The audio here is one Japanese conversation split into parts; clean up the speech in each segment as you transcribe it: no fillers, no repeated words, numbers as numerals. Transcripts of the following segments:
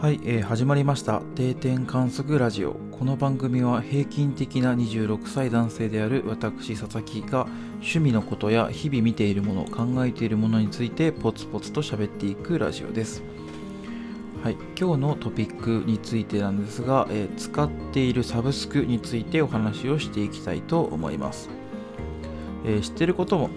はい、始まりました定点観測ラジオ。この番組は平均的な26歳男性である私佐々木が趣味のことや日々見ているもの、考えているものについてポツポツと喋っていくラジオです。はい、今日のトピックについてなんですが、使っているサブスクについてお話をしていきたいと思います。知っている方も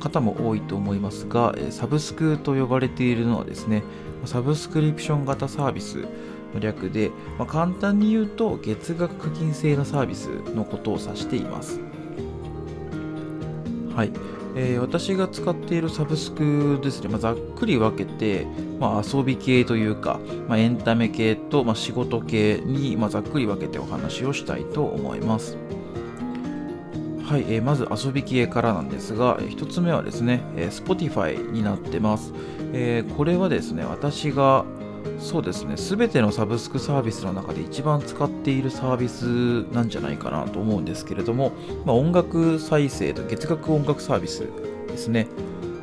多いと思いますが、サブスクと呼ばれているのはですね、サブスクリプション型サービスの略で、簡単に言うと月額課金制のサービスのことを指しています。はい、私が使っているサブスクですね、ざっくり分けて、遊び系というか、エンタメ系と、仕事系に、ざっくり分けてお話をしたいと思います。はい、まず遊び系からなんですが、1つ目はですね、Spotify になってます。これはですね、私がそうですね、全てのサブスクサービスの中で一番使っているサービスなんじゃないかなと思うんですけれども、音楽再生と月額音楽サービスですね、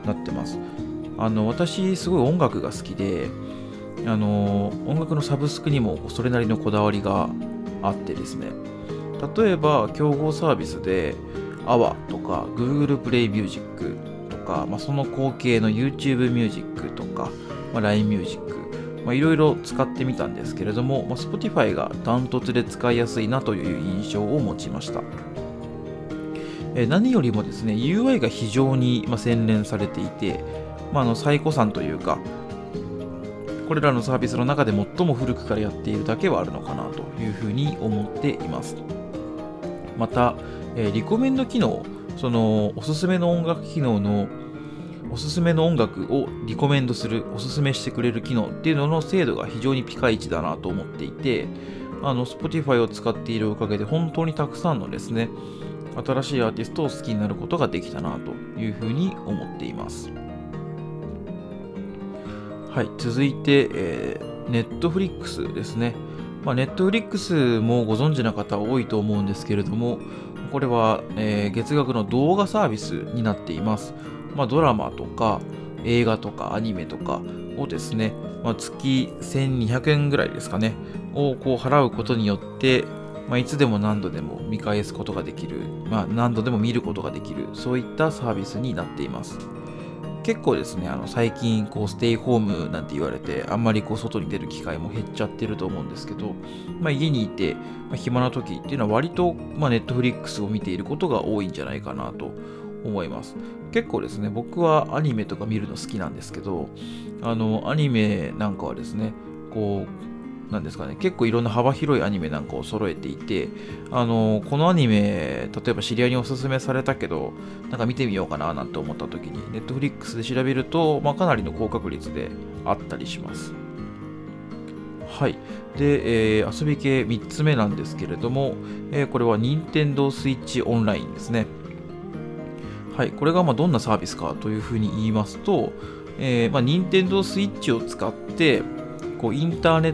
なってます。私すごい音楽が好きで、音楽のサブスクにもそれなりのこだわりがあってですね、例えば競合サービスで AWA とか Google Play Music とか、その後継の YouTube Music とか、LINE Music、いろいろ使ってみたんですけれども、Spotify がダントツで使いやすいなという印象を持ちました。何よりもですね、UI が非常に洗練されていて、最古参というか、これらのサービスの中で最も古くからやっているだけはあるのかなというふうに思っています。また、リコメンド機能、そのおすすめの音楽機能のおすすめの音楽をリコメンドする、おすすめしてくれる機能っていうのの精度が非常にピカイチだなと思っていて、Spotify を使っているおかげで本当にたくさんのですね、新しいアーティストを好きになることができたなというふうに思っています。はい、続いて、Netflix ですね。Netflix もご存知な方多いと思うんですけれども、これは、月額の動画サービスになっています。ドラマとか映画とかアニメとかをですね、月1200円ぐらいですかねを払うことによって、いつでも何度でも見返すことができる、何度でも見ることができる、そういったサービスになっています。結構ですね、最近ステイホームなんて言われて、あんまり外に出る機会も減っちゃってると思うんですけど、家にいて、暇な時っていうのは割と、Netflix を見ていることが多いんじゃないかなと思います。結構ですね、僕はアニメとか見るの好きなんですけど、アニメなんかはですね、なんですかね、結構いろんな幅広いアニメなんかを揃えていて、このアニメ、例えば知り合いにおすすめされたけど、なんか見てみようかななんて思った時に、Netflix で調べると、かなりの高確率であったりします。はい。で、遊び系3つ目なんですけれども、これは Nintendo Switch Online ですね。はい、これがどんなサービスかというふうに言いますと、Nintendo Switch を使ってインターネッ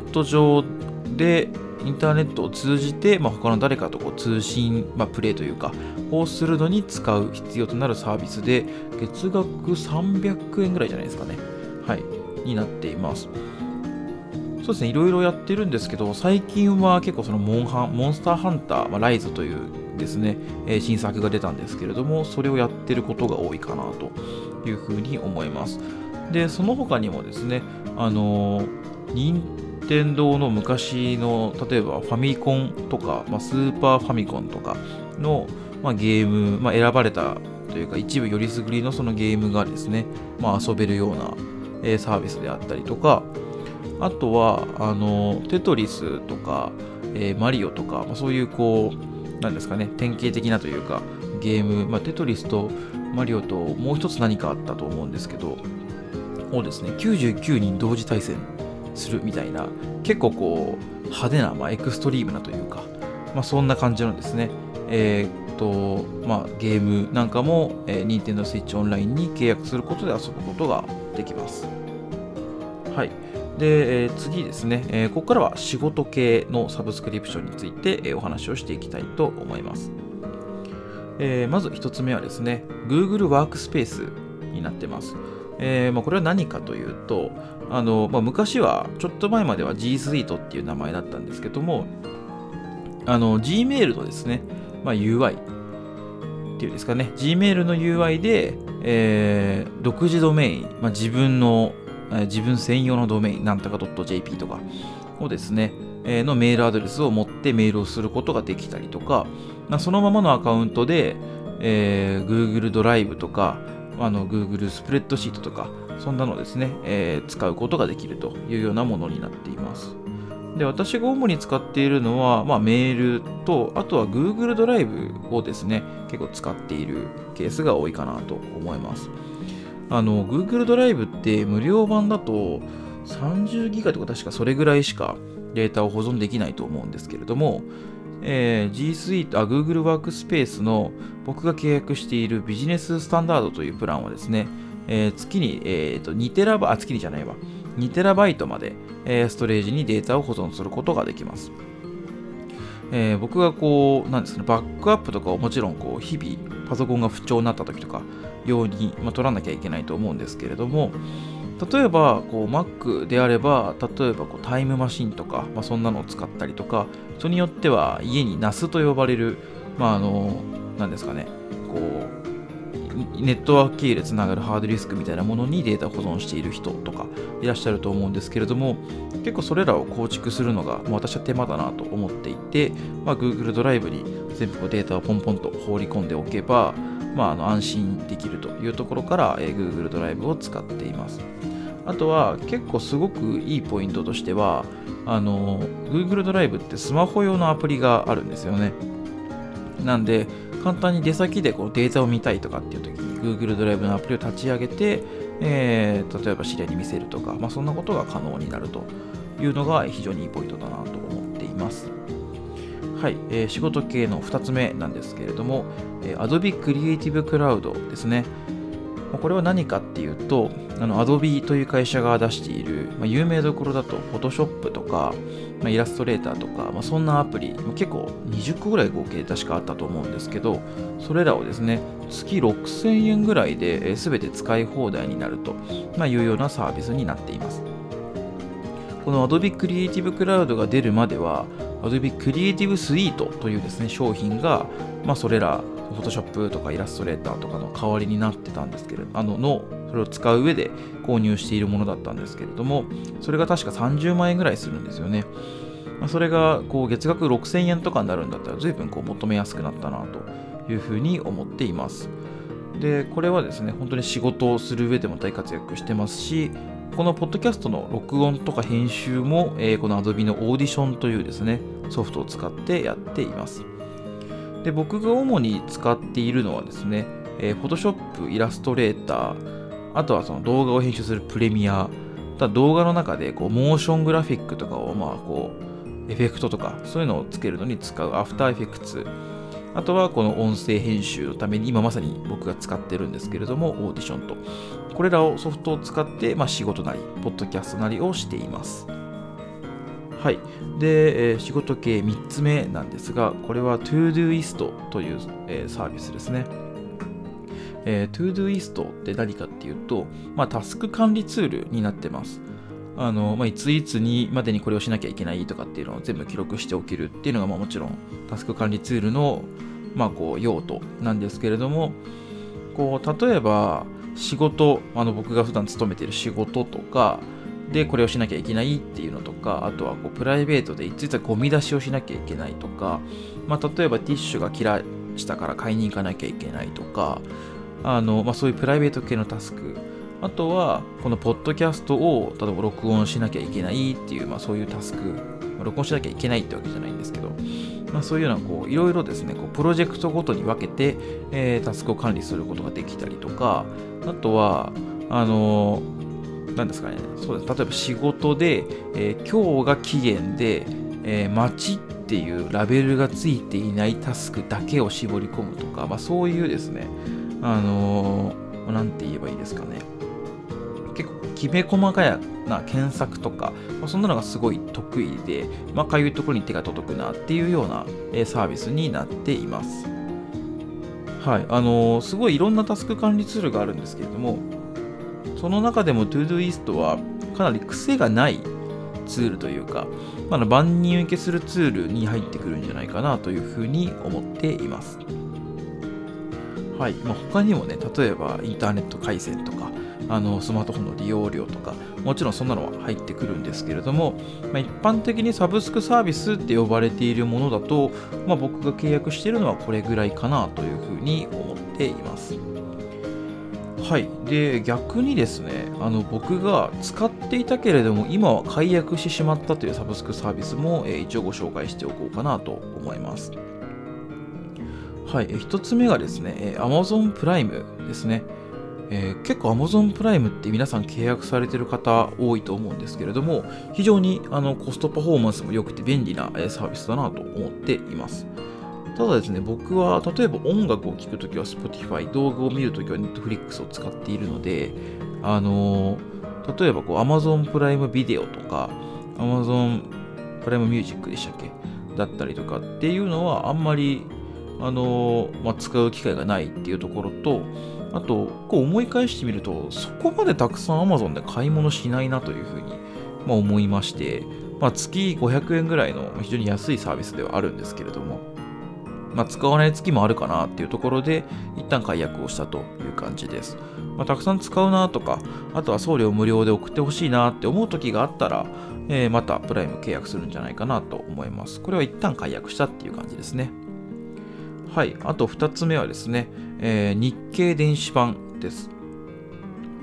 トを通じて、他の誰かと通信、プレイというかをするのに使う必要となるサービスで、月額300円ぐらいじゃないですかね、はい、になっています。そうですね、いろいろやってるんですけど、最近は結構そのモンスターハンター、ライズというですね、新作が出たんですけれども、それをやってることが多いかなというふうに思います。で、その他にもですね、任天堂の昔の、例えばファミコンとか、スーパーファミコンとかの、ゲーム、選ばれたというか一部よりすぐりのそのゲームがですね、遊べるような、サービスであったりとか、あとはテトリスとか、マリオとか、そういうなんですかね、典型的なというかゲーム、テトリスとマリオともう一つ何かあったと思うんですけどをですね、99人同時対戦するみたいな、結構派手な、エクストリームなというか、そんな感じのですね、ゲームなんかも、Nintendo Switch Online に契約することで遊ぶことができます。はい。で、次ですね、ここからは仕事系のサブスクリプションについて、お話をしていきたいと思います。まず1つ目はですね、Google ワークスペースになってます。これは何かというと、昔はちょっと前までは G Suite っていう名前だったんですけども、Gmail のですね、UI っていうんですかね、Gmail の UI で、独自ドメイン、自分専用のドメインなんとか .jp とかをですね、のメールアドレスを持ってメールをすることができたりとか、そのままのアカウントで、Google ドライブとかGoogle スプレッドシートとかそんなのですね、使うことができるというようなものになっています。で、私が主に使っているのは、メールと、あとは Google ドライブをですね結構使っているケースが多いかなと思います。Google ドライブって無料版だと30ギガとか確かそれぐらいしかデータを保存できないと思うんですけれども、G Suite、Google ワークスペースの僕が契約しているビジネススタンダードというプランはですね、月に、2テラバイトまで、ストレージにデータを保存することができます。僕がバックアップとかをもちろん日々パソコンが不調になった時とか用に、取らなきゃいけないと思うんですけれども、例えばMac であればタイムマシンとか、そんなのを使ったりとか、人によっては家に NAS と呼ばれる、ネットワーク経由でつながるハードディスクみたいなものにデータを保存している人とかいらっしゃると思うんですけれども、結構それらを構築するのが私は手間だなと思っていて、Google ドライブに全部データをポンポンと放り込んでおけば、安心できるというところから、Google ドライブを使っています。あとは結構すごくいいポイントとしては、Google ドライブってスマホ用のアプリがあるんですよね。なんで簡単に出先でデータを見たいとかっていう時に Google ドライブのアプリを立ち上げて、例えば知り合いに見せるとか、そんなことが可能になるというのが非常にいいポイントだなと思っています。はい、仕事系の2つ目なんですけれども、Adobe Creative Cloud ですね。これは何かっていうと、Adobe という会社が出している、有名どころだと Photoshop とか、イラストレーターとか、そんなアプリ、結構20個ぐらい合計確かあったと思うんですけど、それらをですね、月6000円ぐらいで全て使い放題になるというようなサービスになっています。この Adobe Creative Cloud が出るまでは、Adobe Creative Suite というですね、商品が、それら Photoshop とか Illustrator とかの代わりになってたんですけれど、それを使う上で購入しているものだったんですけれども、それが確か30万円ぐらいするんですよね。それが月額6000円とかになるんだったら、随分求めやすくなったなというふうに思っています。で、これはですね、本当に仕事をする上でも大活躍してますし、このポッドキャストの録音とか編集も、この Adobe のオーディションというですね、ソフトを使ってやっています。で、僕が主に使っているのはですね、Photoshop、イラストレーター、あとはその動画を編集する Premiere、動画の中でモーショングラフィックとかをエフェクトとかそういうのをつけるのに使う After Effects、あとはこの音声編集のために今まさに僕が使ってるんですけれども、オーディションと、これらをソフトを使って、仕事なりポッドキャストなりをしています。はい。で、仕事系3つ目なんですが、これは Todoist という、サービスですね。Todoist って何かっていうと、タスク管理ツールになってます。いついつにまでにこれをしなきゃいけないとかっていうのを全部記録しておけるっていうのが、もちろんタスク管理ツールの、用途なんですけれども、例えば仕事、僕が普段勤めている仕事とかでこれをしなきゃいけないっていうのとか、あとはプライベートでいついつはゴミ出しをしなきゃいけないとか、例えばティッシュが切らしたから買いに行かなきゃいけないとか、そういうプライベート系のタスク、あとはこのポッドキャストを例えば録音しなきゃいけないっていう、そういうタスク、録音しなきゃいけないってわけじゃないんですけど、そういうようないろいろですね、プロジェクトごとに分けて、タスクを管理することができたりとか、あとはそうです、例えば仕事で、今日が期限で、待ちっていうラベルがついていないタスクだけを絞り込むとか、そういうですね、なんて言えばいいですかね、きめ細かな検索とか、そんなのがすごい得意で、かゆいところに手が届くなっていうようなサービスになっています。はい、すごいいろんなタスク管理ツールがあるんですけれども、その中でも Todoist はかなり癖がないツールというか、万人受けするツールに入ってくるんじゃないかなというふうに思っています。はい、他にもね、例えばインターネット回線とかスマートフォンの利用料とか、もちろんそんなのは入ってくるんですけれども、一般的にサブスクサービスって呼ばれているものだと、僕が契約しているのはこれぐらいかなというふうに思っています。はい、で逆にですね、僕が使っていたけれども今は解約してしまったというサブスクサービスも、一応ご紹介しておこうかなと思います。はい、1つ目がですね、Amazon Prime ですね。結構 Amazon Prime って皆さん契約されてる方多いと思うんですけれども、非常にコストパフォーマンスも良くて便利なサービスだなと思っています。ただですね、僕は例えば音楽を聴くときは Spotify、動画を見るときは Netflix を使っているので、例えばAmazon プライムビデオとか Amazon プライムミュージックでしたっけだったりとかっていうのはあんまり使う機会がないっていうところと、あと思い返してみるとそこまでたくさん Amazon で買い物しないなというふうに、思いまして、月500円ぐらいの非常に安いサービスではあるんですけれども、使わない月もあるかなっていうところで一旦解約をしたという感じです。たくさん使うなとか、あとは送料無料で送ってほしいなって思う時があったら、またプライム契約するんじゃないかなと思います。これは一旦解約したっていう感じですね。はい、あと2つ目はですね、日経電子版です。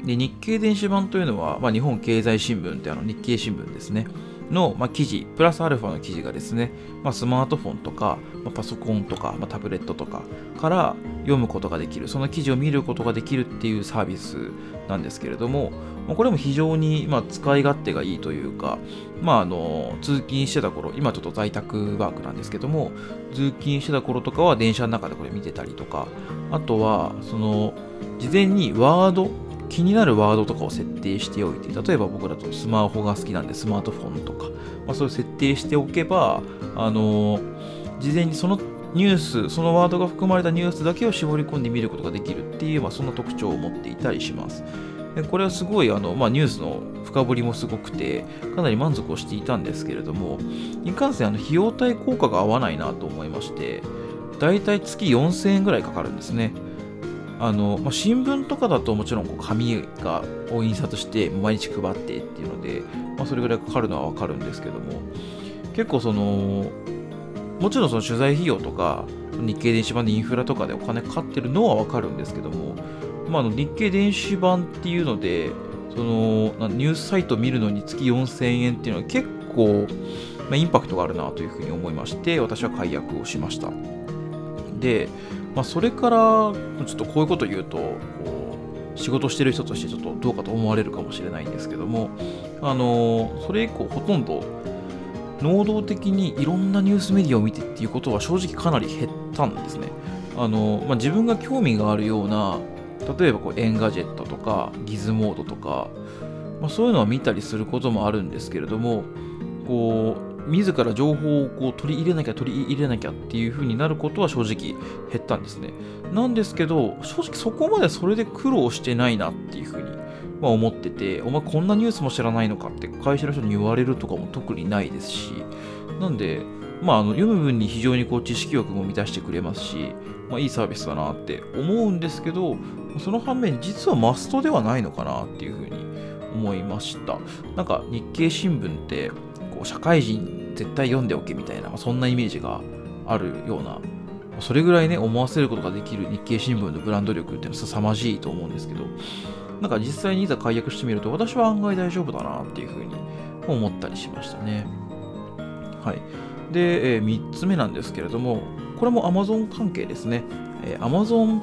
で日経電子版というのは、日本経済新聞って日経新聞ですねの、記事プラスアルファの記事がですね、スマートフォンとか、パソコンとか、タブレットとかから読むことができる、その記事を見ることができるっていうサービスなんですけれども、これも非常に、使い勝手がいいというか、通勤してた頃、今ちょっと在宅ワークなんですけども、通勤してた頃とかは電車の中でこれ見てたりとか、あとはその事前にワード、気になるワードとかを設定しておいて、例えば僕だとスマホが好きなんでスマートフォンとか、そういう設定しておけば、事前にそのニュース、そのワードが含まれたニュースだけを絞り込んで見ることができるっていう、そんな特徴を持っていたりします。でこれはすごいニュースの深掘りもすごくてかなり満足をしていたんですけれども、いかんせん費用対効果が合わないなと思いまして、だいたい月4000円ぐらいかかるんですね。新聞とかだともちろん紙を印刷して毎日配ってっていうので、それぐらいかかるのはわかるんですけども、結構もちろんその取材費用とか日経電子版のインフラとかでお金かかってるのはわかるんですけども、日経電子版っていうのでニュースサイト見るのに月4000円っていうのは結構、インパクトがあるなというふうに思いまして、私は解約をしました。でそれからちょっとこういうことを言うと仕事してる人としてちょっとどうかと思われるかもしれないんですけども、それ以降ほとんど能動的にいろんなニュースメディアを見てっていうことは正直かなり減ったんですね。自分が興味があるような、例えばエンガジェットとかギズモードとか、そういうのは見たりすることもあるんですけれども、自ら情報を取り入れなきゃっていう風になることは正直減ったんですね。なんですけど、正直そこまでそれで苦労してないなっていう風に思ってて、お前こんなニュースも知らないのかって会社の人に言われるとかも特にないですし、なんで読む分に非常に知識欲も満たしてくれますし、いいサービスだなって思うんですけど、その反面実はマストではないのかなっていう風に思いました。日経新聞って社会人絶対読んでおけみたいな、そんなイメージがあるような、それぐらいね思わせることができる日経新聞のブランド力っていうのは凄まじいと思うんですけど、実際にいざ解約してみると私は案外大丈夫だなっていうふうに思ったりしましたね。はい。で、3つ目なんですけれども、これも Amazon 関係ですね。Amazon、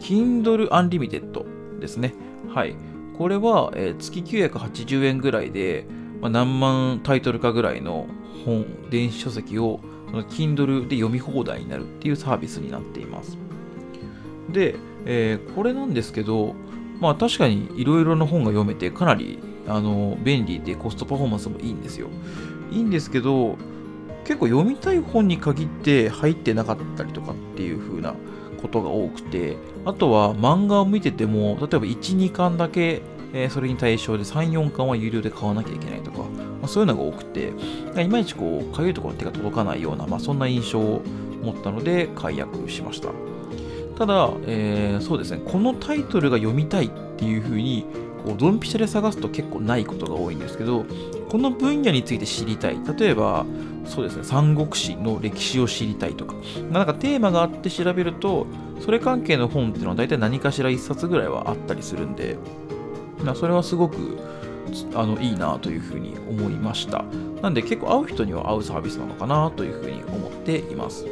Kindle Unlimited ですね。はい。これは月980円ぐらいで何万タイトルかぐらいの本、電子書籍を Kindle で読み放題になるっていうサービスになっています。で、これなんですけど、確かにいろいろな本が読めてかなり便利でコストパフォーマンスもいいんですよ。いいんですけど、結構読みたい本に限って入ってなかったりとかっていう風なことが多くて、あとは漫画を見てても、例えば 1,2 巻だけそれに対象で 3,4 巻は有料で買わなきゃいけないとか、そういうのが多くて、いまいちこうかゆいところに手が届かないような、そんな印象を持ったので解約しました。ただ、そうですね、このタイトルが読みたいっていうふうにドンピシャで探すと結構ないことが多いんですけど、この分野について知りたい、例えばそうですね、三国志の歴史を知りたいとか、なんかテーマがあって調べると、それ関係の本っていうのは大体何かしら1冊ぐらいはあったりするんで、それはすごくいいなというふうに思いました。なんで結構会う人には合うサービスなのかなというふうに思っています。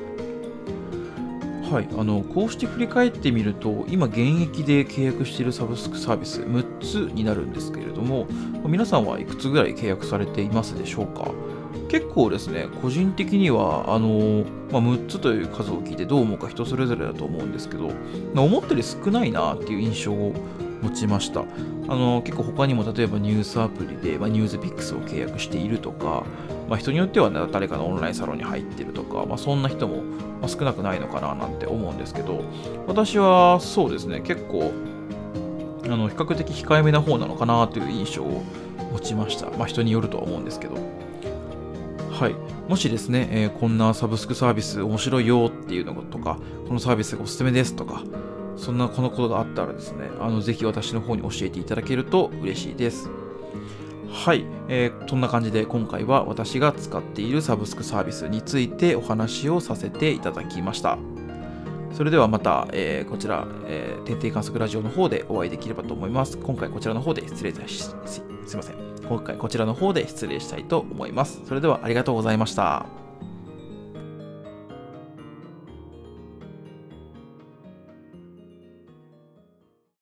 はい、こうして振り返ってみると、今現役で契約しているサブスクサービス6つになるんですけれども、皆さんはいくつぐらい契約されていますでしょうか？結構ですね、個人的には6つという数を聞いてどう思うか人それぞれだと思うんですけど、思ったより少ないなっていう印象を持ちました。結構他にも、例えばニュースアプリで、NewsPicks を契約しているとか、人によっては、誰かのオンラインサロンに入っているとか、そんな人も少なくないのかななんて思うんですけど、私はそうですね、結構比較的控えめな方なのかなという印象を持ちました。人によるとは思うんですけど、はい、もしですね、こんなサブスクサービス面白いよっていうのとか、このサービスがおすすめですとか、そんなこのことがあったらですね、ぜひ私の方に教えていただけると嬉しいです。はい、そんな感じで今回は私が使っているサブスクサービスについてお話をさせていただきました。それではまた、こちら、天体観測ラジオの方でお会いできればと思います。今回こちらの方で今回こちらの方で失礼したいと思います。それではありがとうございました。